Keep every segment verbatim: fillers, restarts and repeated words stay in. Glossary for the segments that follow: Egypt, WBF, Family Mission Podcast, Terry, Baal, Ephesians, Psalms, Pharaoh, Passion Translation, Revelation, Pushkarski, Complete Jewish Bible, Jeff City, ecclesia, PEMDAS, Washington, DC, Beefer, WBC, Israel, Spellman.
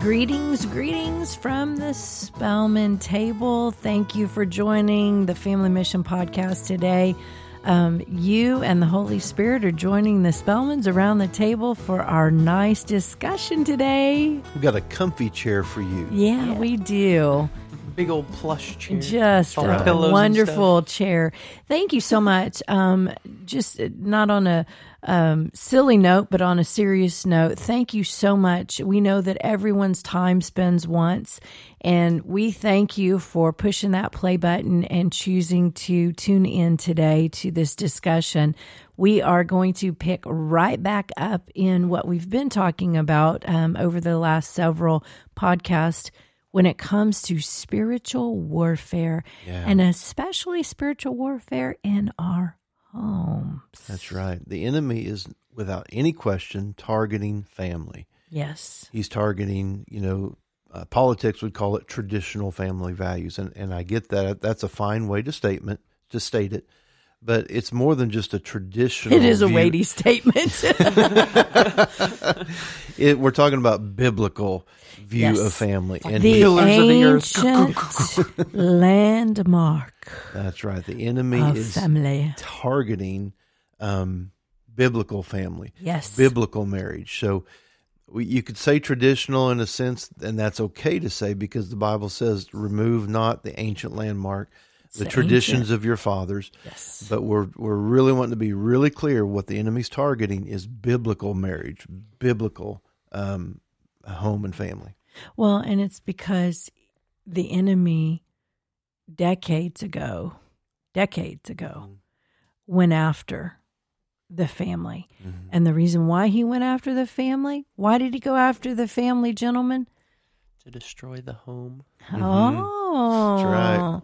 Greetings, greetings from the Spellman table. Thank you for joining the Family Mission Podcast today. Um, you and the Holy Spirit are joining the Spellmans around the table for our nice discussion today. We've got a comfy chair for you. Yeah, yeah. We do. Big old plush chair. Just all a wonderful chair. Thank you so much. Um, just not on a um, silly note, but on a serious note, thank you so much. We know that everyone's time spends once, and we thank you for pushing that play button and choosing to tune in today to this discussion. We are going to pick right back up in what we've been talking about um, over the last several podcasts when it comes to spiritual warfare, yeah. and especially spiritual warfare in our homes. That's right. The enemy is, without any question, targeting family. Yes. He's targeting, you know, uh, politics would call it traditional family values, and, and I get that. That's a fine way to statement to state it. But it's more than just a traditional It is view. A weighty statement. it, we're talking about biblical view yes. of family. And the pillars ancient of the earth. landmark. That's right. The enemy is family. targeting um, biblical family. Yes. Biblical marriage. So we, you could say traditional in a sense, and that's okay to say because the Bible says, remove not the ancient landmark. The, the traditions ancient. of your fathers, yes. but we're we're really wanting to be really clear. What the enemy's targeting is biblical marriage, biblical um, home and family. Well, and it's because the enemy decades ago, decades ago, mm. went after the family, mm-hmm. and the reason why he went after the family, why did he go after the family, gentlemen? To destroy the home. Mm-hmm. Oh, that's right.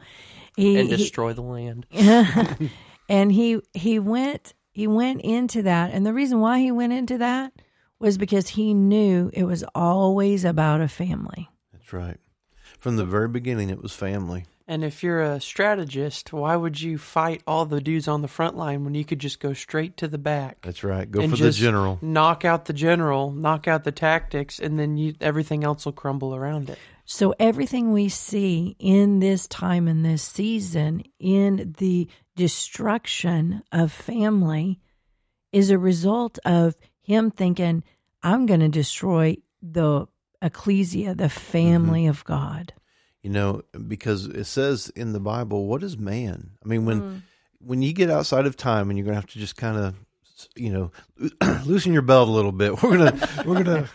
He, and destroy he, the land. and he he went he went into that. And the reason why he went into that was because he knew it was always about a family. That's right. From the very beginning, it was family. And if you're a strategist, why would you fight all the dudes on the front line when you could just go straight to the back? That's right. Go for the general. Knock out the general, knock out the tactics, and then you, everything else will crumble around it. So everything we see in this time, in this season, in the destruction of family is a result of him thinking, I'm going to destroy the ecclesia, the family mm-hmm. of God. You know, because it says in the Bible, what is man? I mean, when mm. when you get outside of time and you're going to have to just kind of, you know, loosen your belt a little bit. We're going to we're going to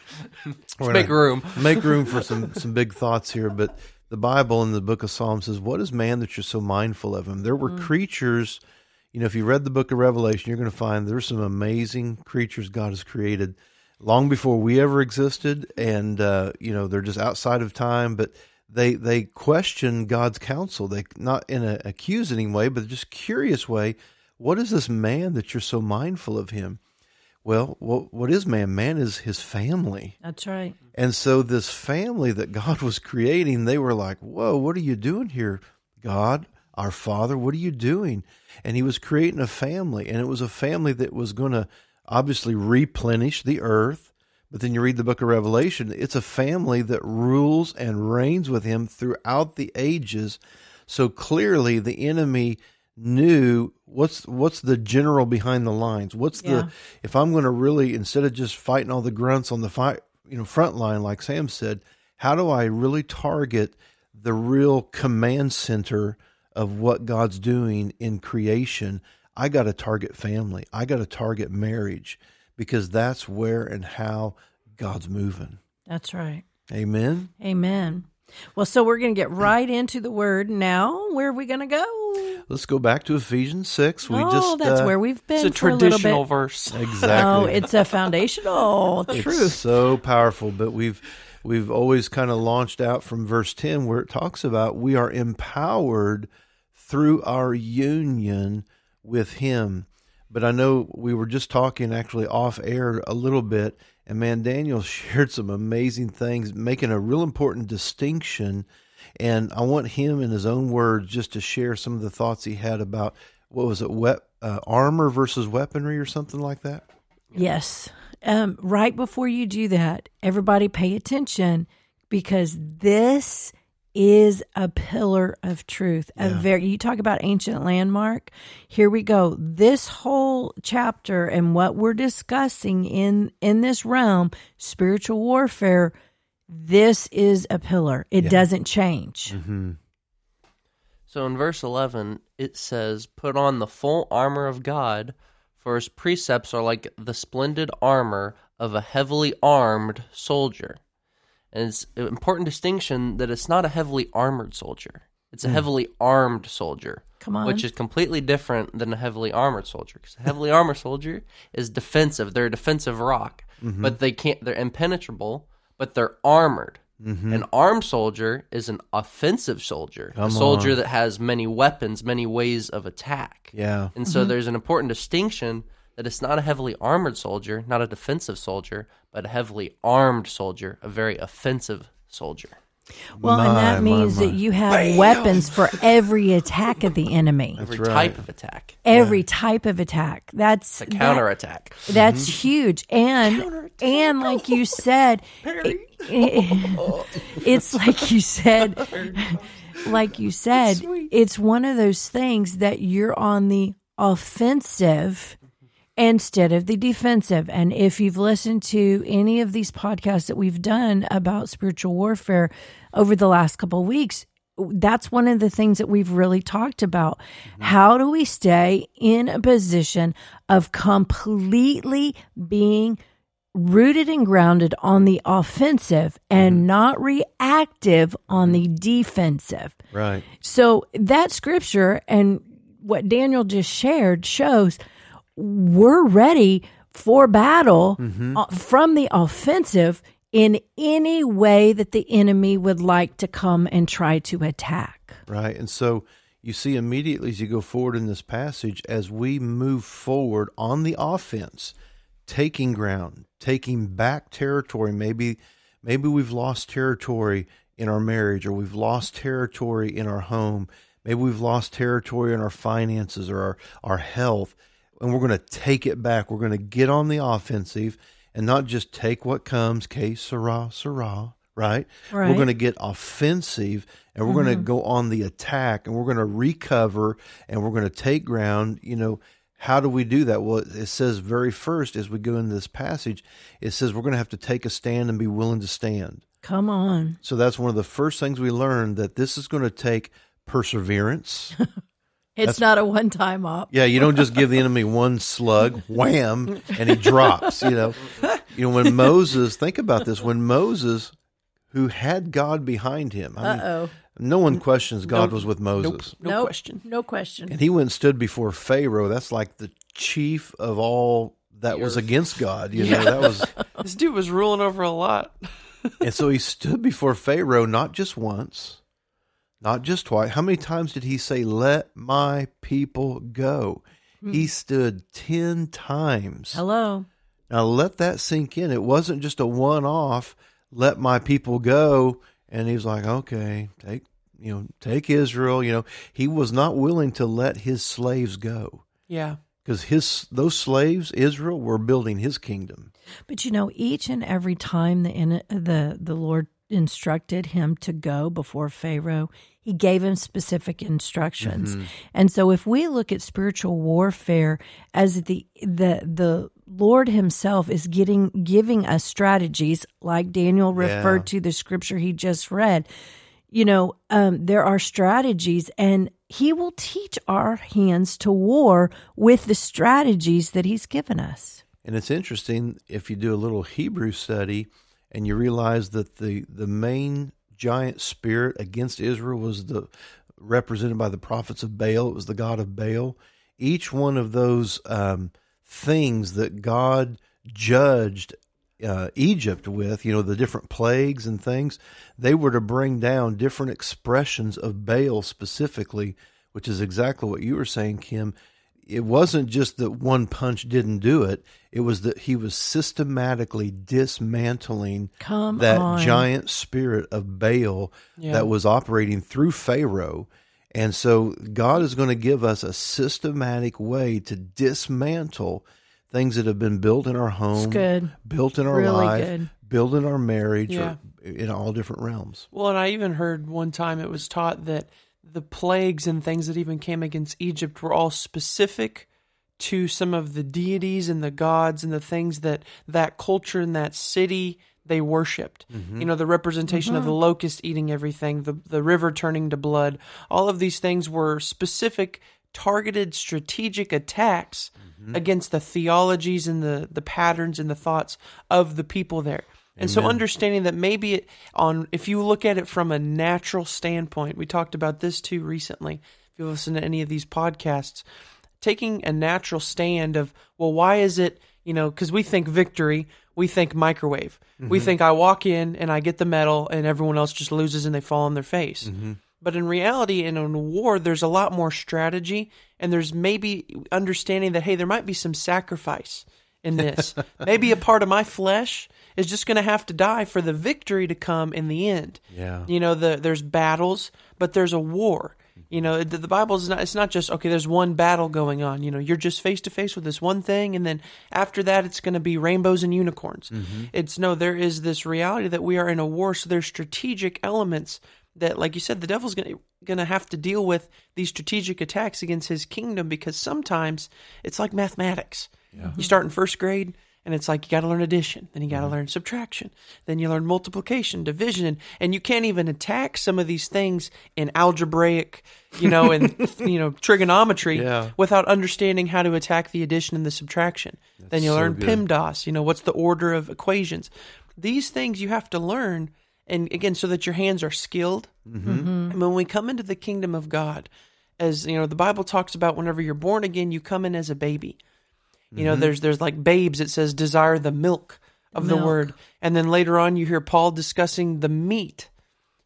make room. Make room for some some big thoughts here, but the Bible in the book of Psalms says, what is man that you're so mindful of him? There were mm. creatures, you know, if you read the book of Revelation, you're going to find there's some amazing creatures God has created long before we ever existed, and uh, you know, they're just outside of time, but They they question God's counsel. They not in an accusing way, but just curious way. What is this man that you're so mindful of him? Well, what what is man? Man is his family. That's right. And so this family that God was creating, they were like, whoa, what are you doing here, God, our Father? What are you doing? And he was creating a family, and it was a family that was going to obviously replenish the earth. But then you read the book of Revelation, it's a family that rules and reigns with him throughout the ages. So clearly the enemy knew what's what's the general behind the lines. What's yeah. the, if I'm going to really, instead of just fighting all the grunts on the fight, you know, front line, like Sam said, how do I really target the real command center of what God's doing in creation? I got to target family. I got to target marriage. Because that's where and how God's moving. That's right. Amen? Amen. Well, so we're going to get right into the Word now. Where are we going to go? Let's go back to Ephesians six. We oh, just, that's uh, where we've been. It's a for traditional a bit. verse. Exactly. Oh, it's a foundational truth. It's so powerful, but we've we've always kind of launched out from verse ten where it talks about we are empowered through our union with Him. But I know we were just talking actually off air a little bit, and man, Daniel shared some amazing things, making a real important distinction. And I want him in his own words just to share some of the thoughts he had about, what was it, wep- uh, armor versus weaponry or something like that? Yes. Um, right before you do that, everybody pay attention, because this is a pillar of truth. Yeah. A very, you talk about ancient landmark. Here we go. This whole chapter and what we're discussing in, in this realm, spiritual warfare, this is a pillar. It yeah. doesn't change. Mm-hmm. So in verse eleven, it says, "Put on the full armor of God, for his precepts are like the splendid armor of a heavily armed soldier." And it's an important distinction that it's not a heavily armored soldier. It's a mm. heavily armed soldier, Come on. which is completely different than a heavily armored soldier. Because a heavily armored soldier is defensive. They're a defensive rock, mm-hmm. but they can't. They're impenetrable, but they're armored. Mm-hmm. An armed soldier is an offensive soldier, Come a soldier on. that has many weapons, many ways of attack. Yeah, and mm-hmm. so there's an important distinction that it's not a heavily armored soldier, not a defensive soldier, but a heavily armed soldier, a very offensive soldier. Well, my, and that means my, my. that you have Bam! weapons for every attack of the enemy. That's every right. type of attack. Every yeah. type of attack. That's it's a counterattack. That, that's mm-hmm. huge. And and like you said, it, it, it's like you said, like you said, it's one of those things that you're on the offensive instead of the defensive. And if you've listened to any of these podcasts that we've done about spiritual warfare over the last couple of weeks, that's one of the things that we've really talked about. Mm-hmm. How do we stay in a position of completely being rooted and grounded on the offensive and mm-hmm. not reactive on the defensive? Right. So that scripture and what Daniel just shared shows we're ready for battle mm-hmm. from the offensive in any way that the enemy would like to come and try to attack. Right. And so you see immediately as you go forward in this passage, as we move forward on the offense, taking ground, taking back territory, maybe maybe we've lost territory in our marriage, or we've lost territory in our home. Maybe we've lost territory in our finances or our, our health. And we're going to take it back. We're going to get on the offensive and not just take what comes, que sera, sera, right? right? We're going to get offensive, and we're mm-hmm. going to go on the attack, and we're going to recover, and we're going to take ground. You know, how do we do that? Well, it says very first, as we go into this passage, it says we're going to have to take a stand and be willing to stand. Come on. So that's one of the first things we learned, that this is going to take perseverance. It's That's, not a one-time op. Yeah, you don't just give the enemy one slug, wham, and he drops, you know. You know, when Moses, think about this, when Moses, who had God behind him. I Uh-oh. Mean, no one questions God nope. was with Moses. Nope. No nope. question. No question. And he went and stood before Pharaoh. That's like the chief of all that Yours. was against God. You know, yeah. that was This dude was ruling over a lot. And so he stood before Pharaoh not just once. Not just twice. How many times did he say, "Let my people go"? Mm. He stood ten times. Hello. Now let that sink in. It wasn't just a one-off. Let my people go, and he was like, "Okay, take you know, take Israel." You know, he was not willing to let his slaves go. Yeah, because his those slaves, Israel, were building his kingdom. But you know, each and every time the the the Lord instructed him to go before Pharaoh, he gave him specific instructions. Mm-hmm. And so if we look at spiritual warfare as the the the Lord himself is getting giving us strategies, like Daniel referred yeah. to the scripture he just read, you know, um, there are strategies, and he will teach our hands to war with the strategies that he's given us. And it's interesting, if you do a little Hebrew study, and you realize that the, the main giant spirit against Israel was the represented by the prophets of Baal. It was the god of Baal. Each one of those um, things that God judged uh, Egypt with, you know, the different plagues and things, they were to bring down different expressions of Baal specifically, which is exactly what you were saying, Kim. it wasn't just that one punch didn't do it. It was that he was systematically dismantling Come that on. giant spirit of Baal yeah. that was operating through Pharaoh. And so God is going to give us a systematic way to dismantle things that have been built in our home, good. built in our really life, good. built in our marriage, yeah. or in all different realms. Well, and I even heard one time it was taught that the plagues and things that even came against Egypt were all specific to some of the deities and the gods and the things that that culture and that city they worshipped. Mm-hmm. You know, the representation mm-hmm. of the locust eating everything, the, the river turning to blood. All of these things were specific, targeted, strategic attacks mm-hmm. against the theologies and the, the patterns and the thoughts of the people there. And Amen. so understanding that maybe it, on if you look at it from a natural standpoint, we talked about this too recently, if you listen to any of these podcasts, taking a natural stand of, well, why is it, you know, because we think victory, we think microwave. Mm-hmm. We think I walk in and I get the medal and everyone else just loses and they fall on their face. Mm-hmm. But in reality, in a war, there's a lot more strategy and there's maybe understanding that, hey, there might be some sacrifice in this. Maybe a part of my flesh is just going to have to die for the victory to come in the end. Yeah. You know, the, there's battles, but there's a war. You know, the, the Bible is not, it's not just, okay, there's one battle going on. You know, you're just face to face with this one thing. And then after that, it's going to be rainbows and unicorns. Mm-hmm. It's no, there is this reality that we are in a war. So there's strategic elements that, like you said, the devil's going to, going to have to deal with these strategic attacks against his kingdom, because sometimes it's like mathematics. Yeah. You start in first grade, and it's like you got to learn addition, then you got to mm-hmm. learn subtraction, then you learn multiplication, division, and, and you can't even attack some of these things in algebraic, you know, and you know trigonometry yeah. without understanding how to attack the addition and the subtraction. That's then you so learn good. PEMDAS, you know, what's the order of equations. These things you have to learn, and again, so that your hands are skilled. Mm-hmm. Mm-hmm. And when we come into the kingdom of God, as you know, the Bible talks about whenever you're born again, you come in as a baby. You know, mm-hmm. there's there's like babes, it says, desire the milk of milk. the word. And then later on, you hear Paul discussing the meat.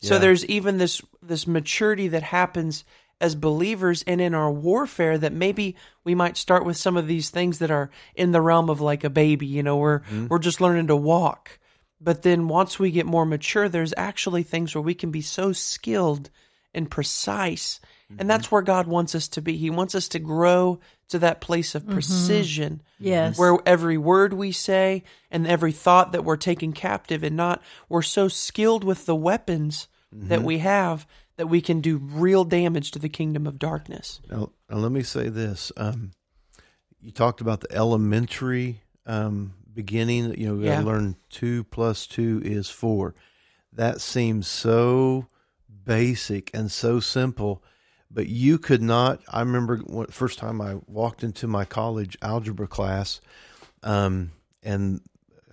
So yeah. there's even this this maturity that happens as believers and in our warfare, that maybe we might start with some of these things that are in the realm of like a baby. You know, we're mm-hmm. we're just learning to walk. But then once we get more mature, there's actually things where we can be so skilled and precise. Mm-hmm. And that's where God wants us to be. He wants us to grow to that place of precision, mm-hmm. yes. where every word we say and every thought that we're taking captive, and not, we're so skilled with the weapons mm-hmm. that we have that we can do real damage to the kingdom of darkness. Now, now let me say this. Um, you talked about the elementary um, beginning. You know, we yeah. learn two plus two is four. That seems so basic and so simple. But you could not, I remember the first time I walked into my college algebra class, um, and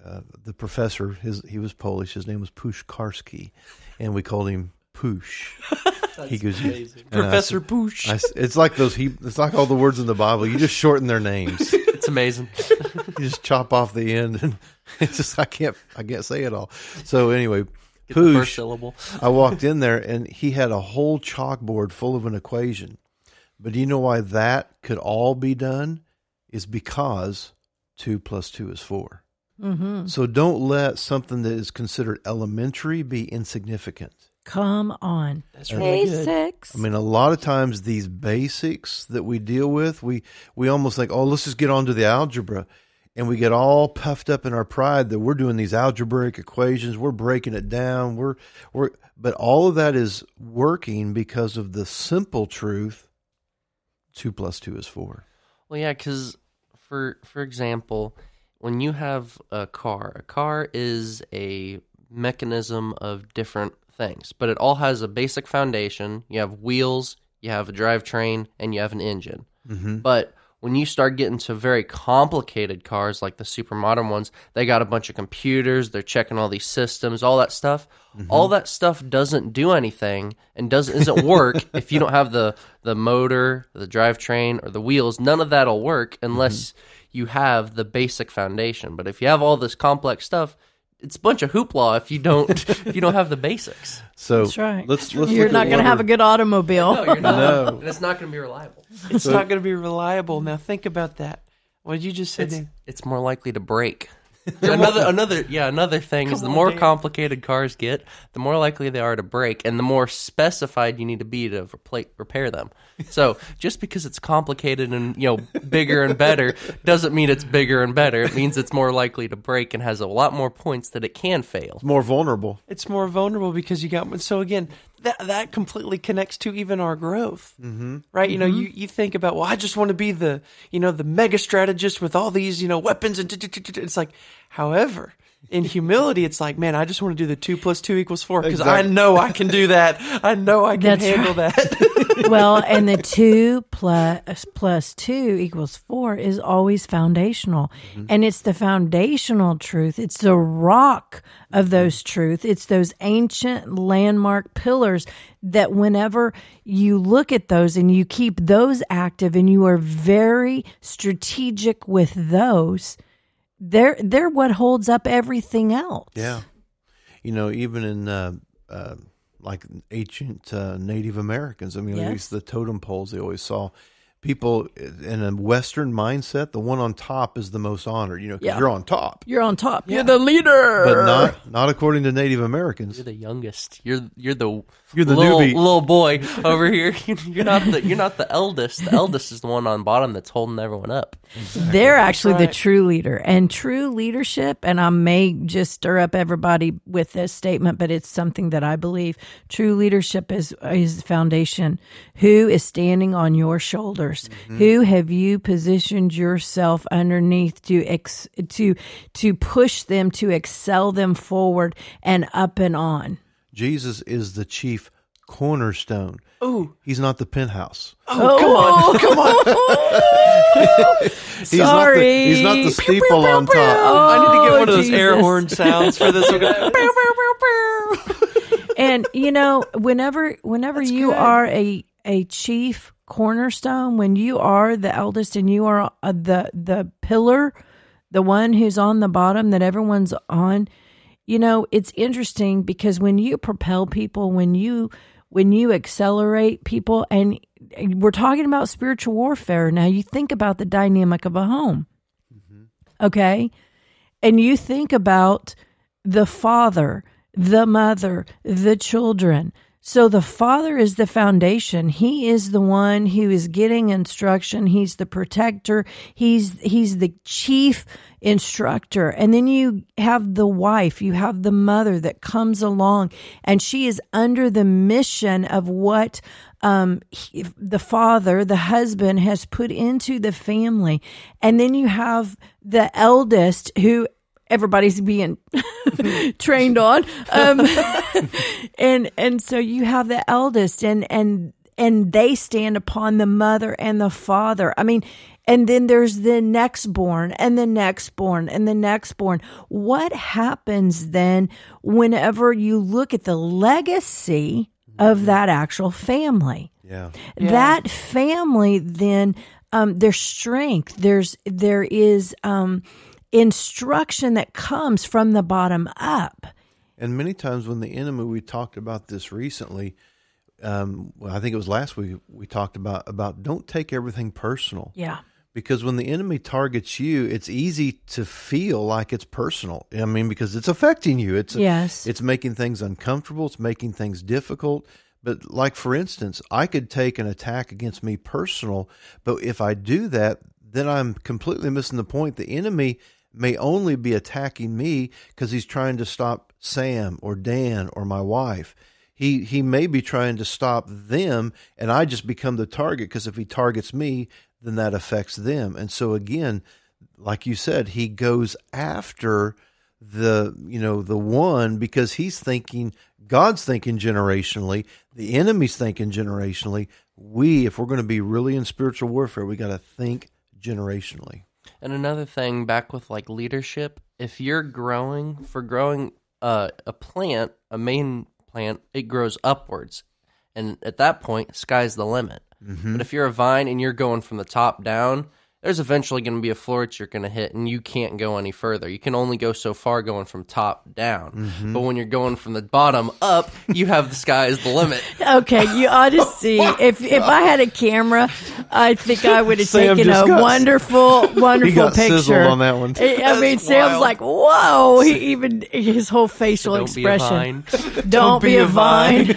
uh, the professor, his, he was Polish, his name was Pushkarski, and we called him Push. He goes, Professor I, Push. I, it's like those. He, it's like all the words in the Bible. You just shorten their names. It's amazing. You just chop off the end, and it's just I can't, I can't say it all. So anyway. Get Poosh, the first syllable. I walked in there and he had a whole chalkboard full of an equation. But do you know why that could all be done? Is because two plus two is four. Mm-hmm. So don't let something that is considered elementary be insignificant. Come on. That's really basics. Good. I mean, a lot of times these basics that we deal with, we, we almost think, oh, let's just get on to the algebra. And we get all puffed up in our pride that we're doing these algebraic equations, we're breaking it down, we're we're but all of that is working because of the simple truth, two plus two is four. Well, yeah, because for for example, when you have a car, a car is a mechanism of different things, but it all has a basic foundation. You have wheels, you have a drivetrain, and you have an engine. Mm-hmm. But when you start getting to very complicated cars, like the super modern ones, they got a bunch of computers, they're checking all these systems, all that stuff. Mm-hmm. All that stuff doesn't do anything and doesn't isn't work if you don't have the, the motor, the drivetrain, or the wheels. None of that'll work unless mm-hmm. you have the basic foundation. But if you have all this complex stuff, it's a bunch of hoopla if you don't if you don't have the basics. So that's right. Let's, let's you're not going to have a good automobile. No, you're not. No. And it's not going to be reliable. It's so, not going to be reliable. Now think about that. What did you just say? It's, it's more likely to break. another, another, yeah. Another thing Come is the on, more man. complicated cars get, the more likely they are to break, and the more specified you need to be to repla- repair them. So just because it's complicated and, you know, bigger and better doesn't mean it's bigger and better. It means it's more likely to break and has a lot more points that it can fail. It's more vulnerable. It's more vulnerable because you got. So again, that that completely connects to even our growth, mm-hmm. right? Mm-hmm. You know, you, you think about, well, I just want to be the you know the mega strategist with all these you know weapons and it's like. However, in humility, it's like, man, I just want to do the two plus two equals four because exactly. I know I can do that. I know I can That's handle right. that. Well, and the two plus plus two equals four is always foundational. Mm-hmm. And it's the foundational truth. It's the rock of those truths. It's those ancient landmark pillars that whenever you look at those and you keep those active and you are very strategic with those, They're they're what holds up everything else. Yeah, you know, even in uh, uh, like ancient uh, Native Americans, I mean, yes. at least the totem poles they always saw people in a Western mindset. The one on top is the most honored. You know, because yeah. you're on top. You're on top. Yeah. You're the leader. But not not according to Native Americans. You're the youngest. You're you're the you're the little, newbie. little boy over here. You're not the you're not the eldest. The eldest is the one on bottom that's holding everyone up. Exactly. They're actually right. the true leader. And true leadership, and I may just stir up everybody with this statement, but it's something that I believe. True leadership is, is the foundation. Who is standing on your shoulders? Mm-hmm. Who have you positioned yourself underneath to ex, to to push them, to excel them forward and up and on? Jesus is the chief cornerstone. Ooh. He's not the penthouse. Oh, oh come on. Oh, come on. he's Sorry. Not the, he's not the steeple pew, on top. Pew, pew, pew. Oh, I need to get one Jesus. of those air horn sounds for this. And, you know, whenever whenever That's you good. are a, a chief cornerstone, when you are the eldest and you are the the pillar, the one who's on the bottom that everyone's on, you know, it's interesting because when you propel people, when you when you accelerate people, and we're talking about spiritual warfare now, you think about the dynamic of a home, mm-hmm. okay? And you think about the father, the mother, the children. So the father is the foundation. He is the one who is getting instruction. He's the protector. He's he's the chief instructor. And then you have the wife, you have the mother that comes along, and she is under the mission of what um, he, the father, the husband, has put into the family. And then you have the eldest who everybody's being trained on. Um, and, and so you have the eldest and, and, and they stand upon the mother and the father. I mean, and then there's the next born and the next born and the next born. What happens then whenever you look at the legacy of that actual family? Yeah. That family then, um, there's strength. There's, there is, um, instruction that comes from the bottom up. And many times when the enemy, we talked about this recently, um, well, I think it was last week, we talked about, about don't take everything personal. Yeah. Because when the enemy targets you, it's easy to feel like it's personal. I mean, because it's affecting you. It's yes. It's making things uncomfortable. It's making things difficult. But like, for instance, I could take an attack against me personal, but if I do that, then I'm completely missing the point. The enemy may only be attacking me because he's trying to stop Sam or Dan or my wife. He he may be trying to stop them, and I just become the target because if he targets me, then that affects them. And so again, like you said, he goes after the you know the one because he's thinking, God's thinking generationally, the enemy's thinking generationally. We, if we're going to be really in spiritual warfare, we got to think generationally. And another thing back with like leadership, if you're growing, for growing uh, a plant, a main plant, it grows upwards. And at that point, sky's the limit. Mm-hmm. But if you're a vine and you're going from the top down, there's eventually going to be a floor that you're going to hit, and you can't go any further. You can only go so far going from top down. Mm-hmm. But when you're going from the bottom up, you have the sky is the limit. Okay, you ought to see. If if I had a camera, I think I would have taken a got, wonderful, wonderful he got picture. Sizzled on that one. I, I mean, Sam's like, whoa. He even his whole facial so don't expression. Be a vine. Don't be a vine.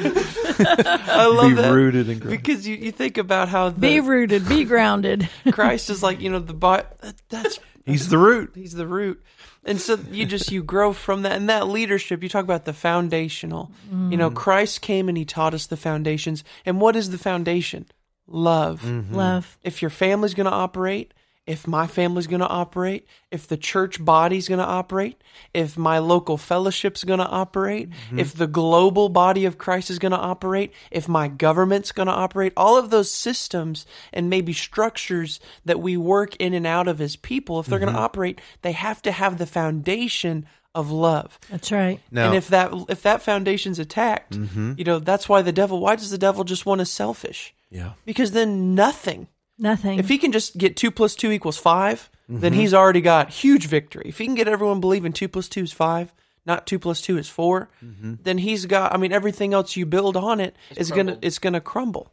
I love be that. Be rooted and grounded. Because you, you think about how the, be rooted, be grounded. Christ is like, you know, the body. That's he's the root. He's the root. And so you just, you grow from that. And that leadership, you talk about the foundational. Mm. You know, Christ came and he taught us the foundations. And what is the foundation? Love. Mm-hmm. Love. If your family's going to operate, if my family's going to operate, if the church body's going to operate, if my local fellowship's going to operate, mm-hmm. if the global body of Christ is going to operate, if my government's going to operate, all of those systems and maybe structures that we work in and out of as people, if they're mm-hmm. going to operate, they have to have the foundation of love. That's right. Now, and if that if that foundation's attacked, mm-hmm. you know, that's why the devil, why does the devil just want us selfish? Yeah. Because then nothing. Nothing. If he can just get two plus two equals five, mm-hmm. then he's already got huge victory. If he can get everyone believing two plus two is five, not two plus two is four, mm-hmm. then he's got. I mean, everything else you build on it it's is crumbled. gonna it's gonna crumble.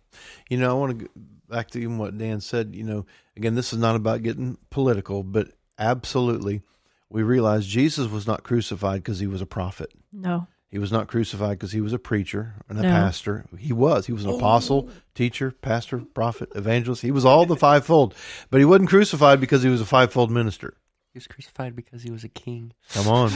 You know, I want to go back to even what Dan said. You know, again, this is not about getting political, but absolutely, we realize Jesus was not crucified because he was a prophet. No. He was not crucified because he was a preacher and a no. pastor. He was. He was an apostle, teacher, pastor, prophet, evangelist. He was all the fivefold. But he wasn't crucified because he was a fivefold minister. He was crucified because he was a king. Come on.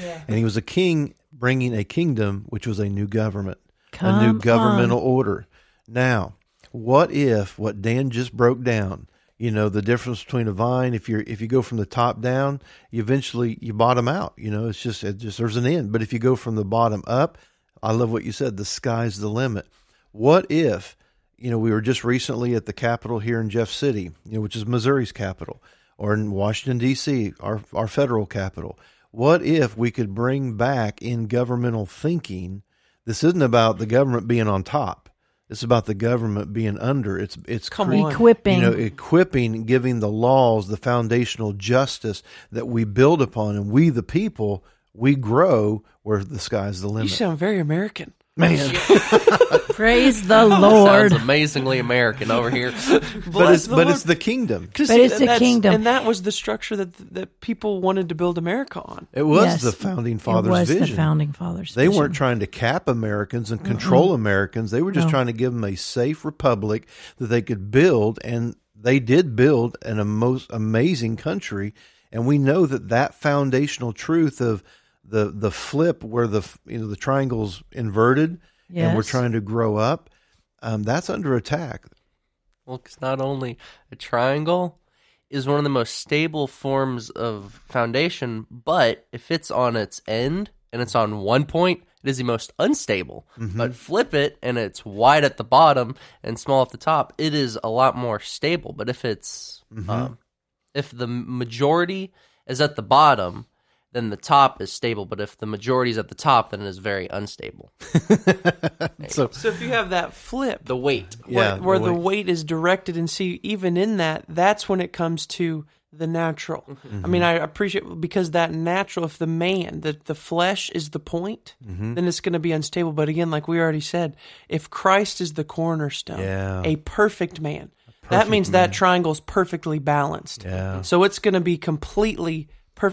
Yeah. And he was a king bringing a kingdom, which was a new government, Come a new governmental on. order. Now, what if what Dan just broke down, you know, the difference between a vine, if you're, if you go from the top down, you eventually you bottom out, you know, it's just, it just, there's an end. But if you go from the bottom up, I love what you said, the sky's the limit. What if, you know, we were just recently at the Capitol here in Jeff City, you know, which is Missouri's capital, or in Washington, D C, our, our federal capital. What if we could bring back in governmental thinking? This isn't about the government being on top. It's about the government being under. It's it's Come on. equipping, you know, equipping, giving the laws, the foundational justice that we build upon, and we, the people, we grow where the sky's the limit. You sound very American, man. Praise the Lord! Sounds amazingly American over here. but it's, but it's the kingdom. But it's the kingdom, and that was the structure that that people wanted to build America on. It was yes, the founding fathers' it was vision. The founding fathers' they vision. weren't trying to cap Americans and control mm-hmm. Americans. They were just no. trying to give them a safe republic that they could build, and they did build an a most amazing country. And we know that that foundational truth of the the flip, where the you know the triangle's inverted. Yes. And we're trying to grow up, um, that's under attack. Well, because not only a triangle is one of the most stable forms of foundation, but if it's on its end and it's on one point, it is the most unstable. Mm-hmm. But flip it and it's wide at the bottom and small at the top, it is a lot more stable. But if it's mm-hmm. um, if the majority is at the bottom, then the top is stable, but if the majority is at the top, then it is very unstable. so, so if you have that flip, the weight, yeah, where, where the, weight. the weight is directed, and see, even in that, that's when it comes to the natural. Mm-hmm. I mean, I appreciate, because that natural, if the man, the, the flesh is the point, mm-hmm. then it's going to be unstable. But again, like we already said, if Christ is the cornerstone, yeah. a perfect man, a perfect that means man. that triangle is perfectly balanced. Yeah. So it's going to be completely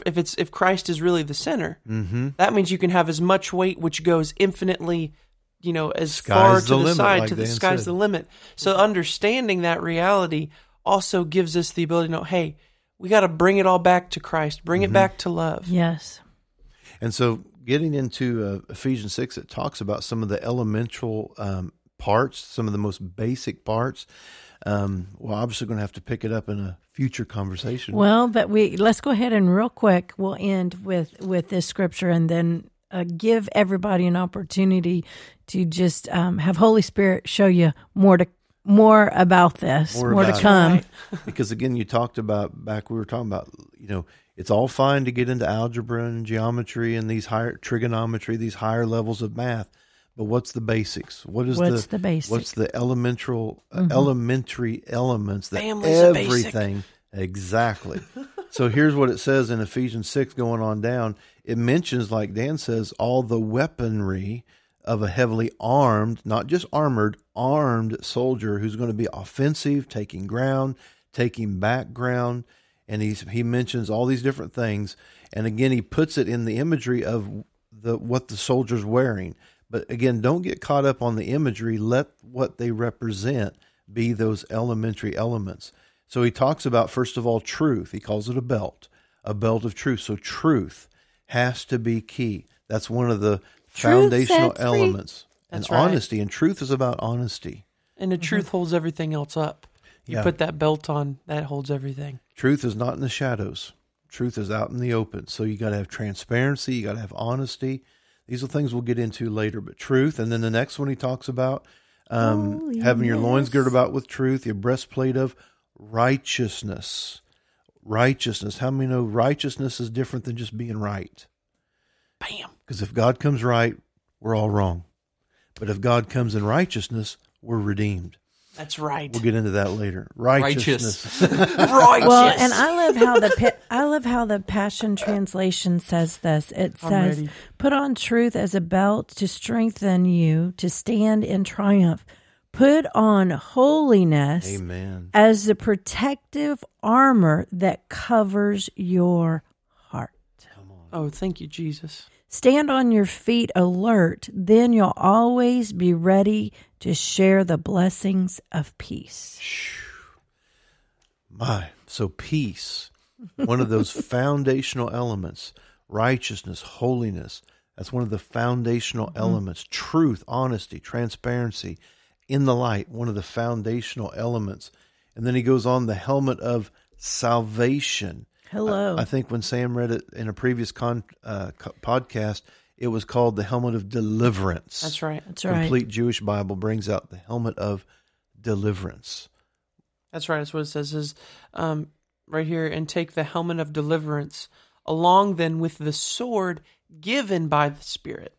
If it's if Christ is really the center, mm-hmm. that means you can have as much weight, which goes infinitely, you know, as sky's far to the, the limit, side like to the Dan sky's said. the limit. So understanding that reality also gives us the ability to know, hey, we got to bring it all back to Christ, bring mm-hmm. it back to love. Yes. And so, getting into uh, Ephesians six, it talks about some of the elemental um, parts, some of the most basic parts. Um, we're obviously going to have to pick it up in a future conversation. Well, but we let's go ahead and real quick, we'll end with, with this scripture, and then uh, give everybody an opportunity to just um, have Holy Spirit show you more to more about this, more, more about to come. It, right? Because again, you talked about back we were talking about, you know, it's all fine to get into algebra and geometry and these higher trigonometry, these higher levels of math. But what's the basics? What is what's the, the basic? What's the elemental, mm-hmm. uh, elementary elements that Family's everything Exactly. So here's what it says in Ephesians six going on down. It mentions, like Dan says, all the weaponry of a heavily armed, not just armored, armed soldier who's going to be offensive, taking ground, taking back ground. And he's, he mentions all these different things. And again, he puts it in the imagery of the what the soldier's wearing. But again, don't get caught up on the imagery. Let what they represent be those elementary elements. So he talks about, first of all, truth. He calls it a belt, a belt of truth. So truth has to be key. That's one of the foundational elements. And honesty. And truth is about honesty. And the truth mm-hmm. holds everything else up. You yeah. put that belt on, that holds everything. Truth is not in the shadows. Truth is out in the open. So you got to have transparency. You got to have honesty. These are things we'll get into later, but truth. And then the next one he talks about, um, oh, yes. having your loins girded about with truth, your breastplate of righteousness. Righteousness. How many know righteousness is different than just being right? Bam. Because if God comes right, we're all wrong. But if God comes in righteousness, we're redeemed. That's right. We'll get into that later. Righteousness. Righteous. Righteous. Well, and I love how the I love how the Passion Translation says this. It I'm says, ready. "Put on truth as a belt to strengthen you to stand in triumph. Put on holiness Amen. As the protective armor that covers your heart." Come on. Oh, thank you, Jesus. "Stand on your feet alert, then you'll always be ready to share the blessings of peace." My, so peace, one of those foundational elements, righteousness, holiness. That's one of the foundational mm-hmm. elements. Truth, honesty, transparency, in the light, one of the foundational elements. And then he goes on, the helmet of salvation. Hello. I, I think when Sam read it in a previous con, uh, co- podcast, it was called the helmet of deliverance. That's right. That's right. Complete Jewish Bible brings out the helmet of deliverance. That's right. That's what it says is um, right here. "And take the helmet of deliverance along then with the sword given by the Spirit."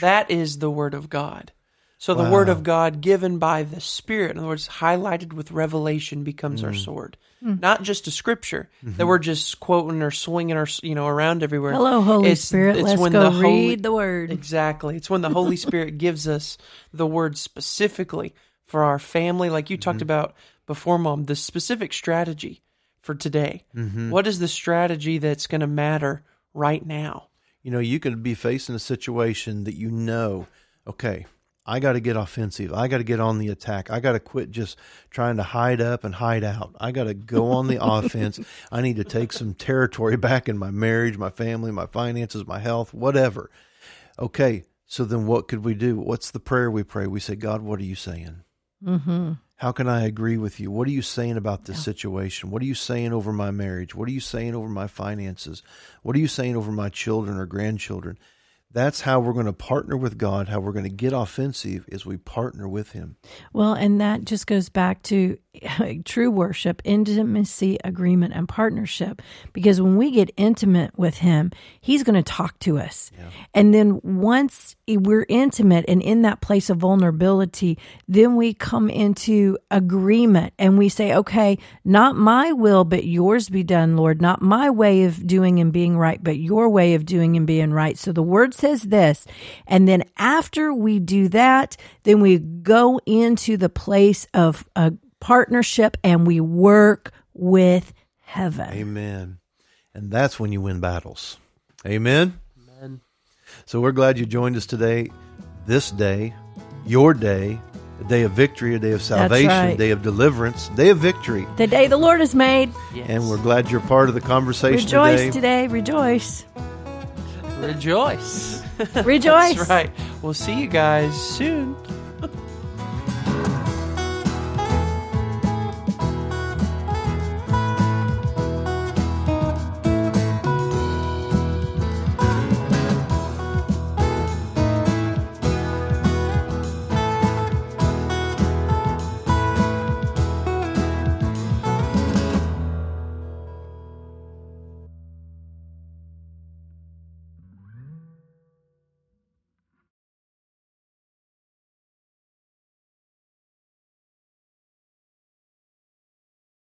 That is the Word of God. So the wow. Word of God given by the Spirit, in other words, highlighted with revelation, becomes mm. our sword. Mm. Not just a scripture mm-hmm. that we're just quoting or swinging or you know around everywhere. Hello, Holy it's, Spirit. It's Let's when go the Holy, read the Word. Exactly. It's when the Holy Spirit gives us the Word specifically for our family, like you mm-hmm. talked about before, Mom, the specific strategy for today. Mm-hmm. What is the strategy that's going to matter right now? You know, you could be facing a situation that you know, okay, I got to get offensive. I got to get on the attack. I got to quit just trying to hide up and hide out. I got to go on the offense. I need to take some territory back in my marriage, my family, my finances, my health, whatever. Okay, so then what could we do? What's the prayer we pray? We say, "God, what are you saying? Mm-hmm. How can I agree with you? What are you saying about this yeah. situation? What are you saying over my marriage? What are you saying over my finances? What are you saying over my children or grandchildren?" That's how we're going to partner with God, how we're going to get offensive is we partner with Him. Well, and that just goes back to true worship, intimacy, agreement, and partnership. Because when we get intimate with Him, He's going to talk to us. Yeah. And then once we're intimate and in that place of vulnerability, then we come into agreement and we say, "Okay, not my will, but yours be done, Lord. Not my way of doing and being right, but your way of doing and being right." So the Word says this, and then after we do that, then we go into the place of a partnership and we work with heaven. Amen. And that's when you win battles. Amen. Amen. So we're glad you joined us today. This day, your day, a day of victory, a day of salvation, right. a day of deliverance, a day of victory. The day the Lord has made. Yes. And we're glad you're part of the conversation rejoice today. today. Rejoice today. Rejoice. Rejoice. Rejoice. That's right. We'll see you guys soon.